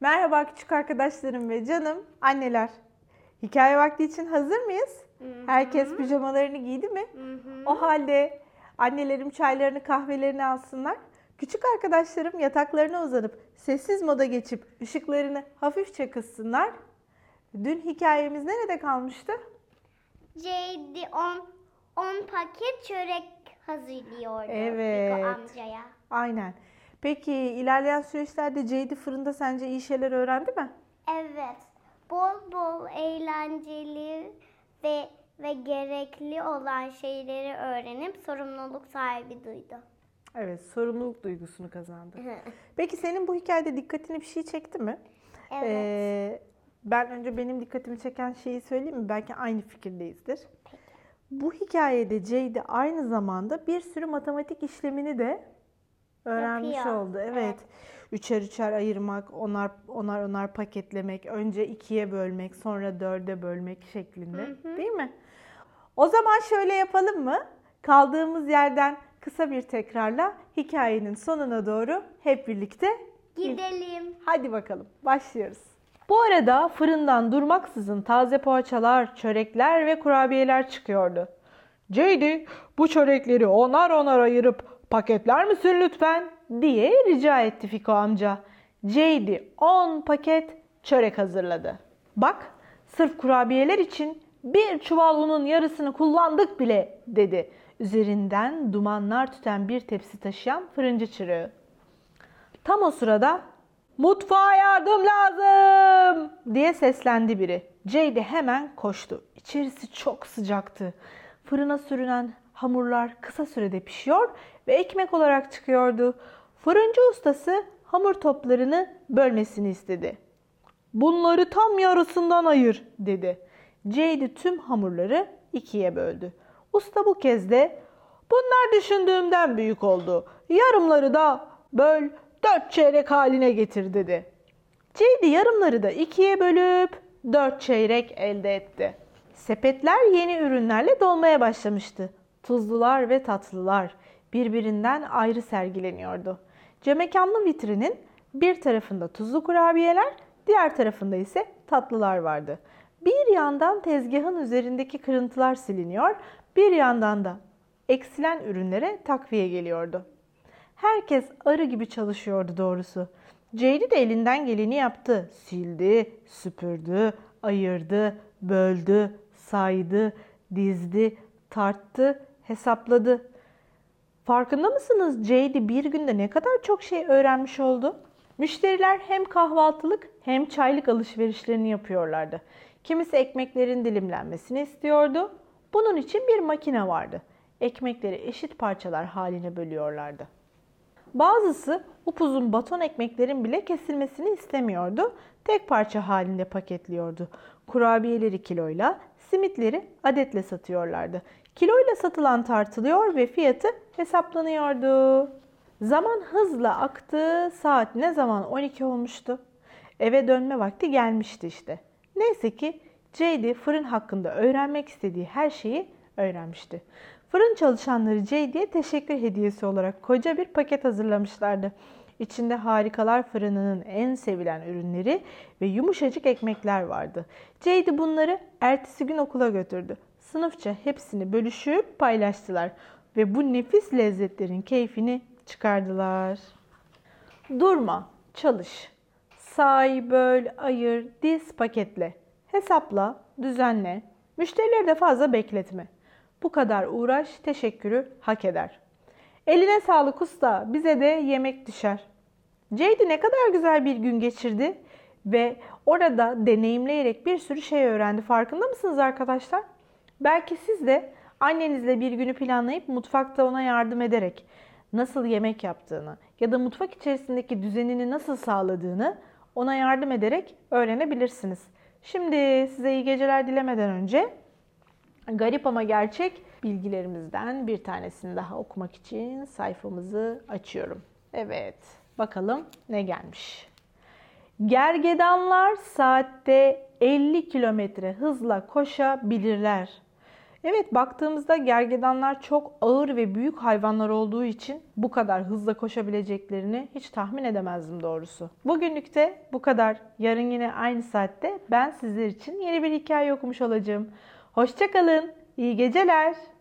Merhaba küçük arkadaşlarım ve canım anneler. Hikaye vakti için hazır mıyız? Hı-hı. Herkes pijamalarını giydi mi? Hı-hı. O halde annelerim çaylarını kahvelerini alsınlar. Küçük arkadaşlarım yataklarına uzanıp sessiz moda geçip ışıklarını hafifçe kıssınlar. Dün hikayemiz nerede kalmıştı? J.D. 10 paket çörek hazırlıyordu. Evet. Fiko amcaya. Aynen. Peki ilerleyen süreçlerde Ceydi fırında sence iyi şeyler öğrendi mi? Evet. Bol bol eğlenceli ve gerekli olan şeyleri öğrenip sorumluluk sahibi duydu. Evet, sorumluluk duygusunu kazandı. Peki senin bu hikayede dikkatini bir şey çekti mi? Evet. Ben önce benim dikkatimi çeken şeyi söyleyeyim mi? Belki aynı fikirdeyizdir. Peki. Bu hikayede Ceydi aynı zamanda bir sürü matematik işlemini de öğrenmiş yapıyor. Oldu. Evet. Üçer üçer ayırmak, onar paketlemek, önce ikiye bölmek, sonra dörde bölmek şeklinde. Hı-hı. Değil mi? O zaman şöyle yapalım mı? Kaldığımız yerden kısa bir tekrarla hikayenin sonuna doğru hep birlikte gidelim. Hadi bakalım. Başlıyoruz. Bu arada fırından durmaksızın taze poğaçalar, çörekler ve kurabiyeler çıkıyordu. Ceydi, bu çörekleri onar ayırıp paketler misin lütfen diye rica etti Fiko amca. Ceydi 10 paket çörek hazırladı. Bak sırf kurabiyeler için bir çuval unun yarısını kullandık bile dedi. Üzerinden dumanlar tüten bir tepsi taşıyan fırıncı çırağı. Tam o sırada mutfağa yardım lazım diye seslendi biri. Ceydi hemen koştu. İçerisi çok sıcaktı. Fırına sürünen hamurlar kısa sürede pişiyor ve ekmek olarak çıkıyordu. Fırıncı ustası hamur toplarını bölmesini istedi. Bunları tam yarısından ayır dedi. Ceydi tüm hamurları ikiye böldü. Usta bu kez de bunlar düşündüğümden büyük oldu. Yarımları da böl 4 çeyrek haline getir dedi. Ceydi yarımları da ikiye bölüp 4 çeyrek elde etti. Sepetler yeni ürünlerle dolmaya başlamıştı. Tuzlular ve tatlılar birbirinden ayrı sergileniyordu. Camekanlı vitrinin bir tarafında tuzlu kurabiyeler, diğer tarafında ise tatlılar vardı. Bir yandan tezgahın üzerindeki kırıntılar siliniyor, bir yandan da eksilen ürünlere takviye geliyordu. Herkes arı gibi çalışıyordu doğrusu. Ceydi de elinden geleni yaptı. Sildi, süpürdü, ayırdı, böldü, saydı, dizdi, tarttı, hesapladı. Farkında mısınız Ceydi bir günde ne kadar çok şey öğrenmiş oldu? Müşteriler hem kahvaltılık hem çaylık alışverişlerini yapıyorlardı. Kimisi ekmeklerin dilimlenmesini istiyordu. Bunun için bir makine vardı. Ekmekleri eşit parçalar haline bölüyorlardı. Bazısı upuzun baton ekmeklerin bile kesilmesini istemiyordu. Tek parça halinde paketliyordu. Kurabiyeleri kiloyla, simitleri adetle satıyorlardı. Kiloyla satılan tartılıyor ve fiyatı hesaplanıyordu. Zaman hızla aktı. Saat ne zaman 12 olmuştu? Eve dönme vakti gelmişti işte. Neyse ki Ceydi fırın hakkında öğrenmek istediği her şeyi öğrenmişti. Fırın çalışanları Ceydi'ye teşekkür hediyesi olarak koca bir paket hazırlamışlardı. İçinde harikalar fırınının en sevilen ürünleri ve yumuşacık ekmekler vardı. Ceydi bunları ertesi gün okula götürdü. Sınıfça hepsini bölüşüp paylaştılar ve bu nefis lezzetlerin keyfini çıkardılar. Durma, çalış. Say, böl, ayır, diz, paketle. Hesapla, düzenle. Müşterileri de fazla bekletme. Bu kadar uğraş teşekkürü hak eder. Eline sağlık usta, bize de yemek düşer. Ceydi ne kadar güzel bir gün geçirdi ve orada deneyimleyerek bir sürü şey öğrendi. Farkında mısınız arkadaşlar? Belki siz de annenizle bir günü planlayıp mutfakta ona yardım ederek nasıl yemek yaptığını ya da mutfak içerisindeki düzenini nasıl sağladığını ona yardım ederek öğrenebilirsiniz. Şimdi size iyi geceler dilemeden önce garip ama gerçek bilgilerimizden bir tanesini daha okumak için sayfamızı açıyorum. Evet, bakalım ne gelmiş. Gergedanlar saatte 50 kilometre hızla koşabilirler. Evet, baktığımızda gergedanlar çok ağır ve büyük hayvanlar olduğu için bu kadar hızla koşabileceklerini hiç tahmin edemezdim doğrusu. Bugünlük de bu kadar. Yarın yine aynı saatte ben sizler için yeni bir hikaye okumuş olacağım. Hoşça kalın. İyi geceler.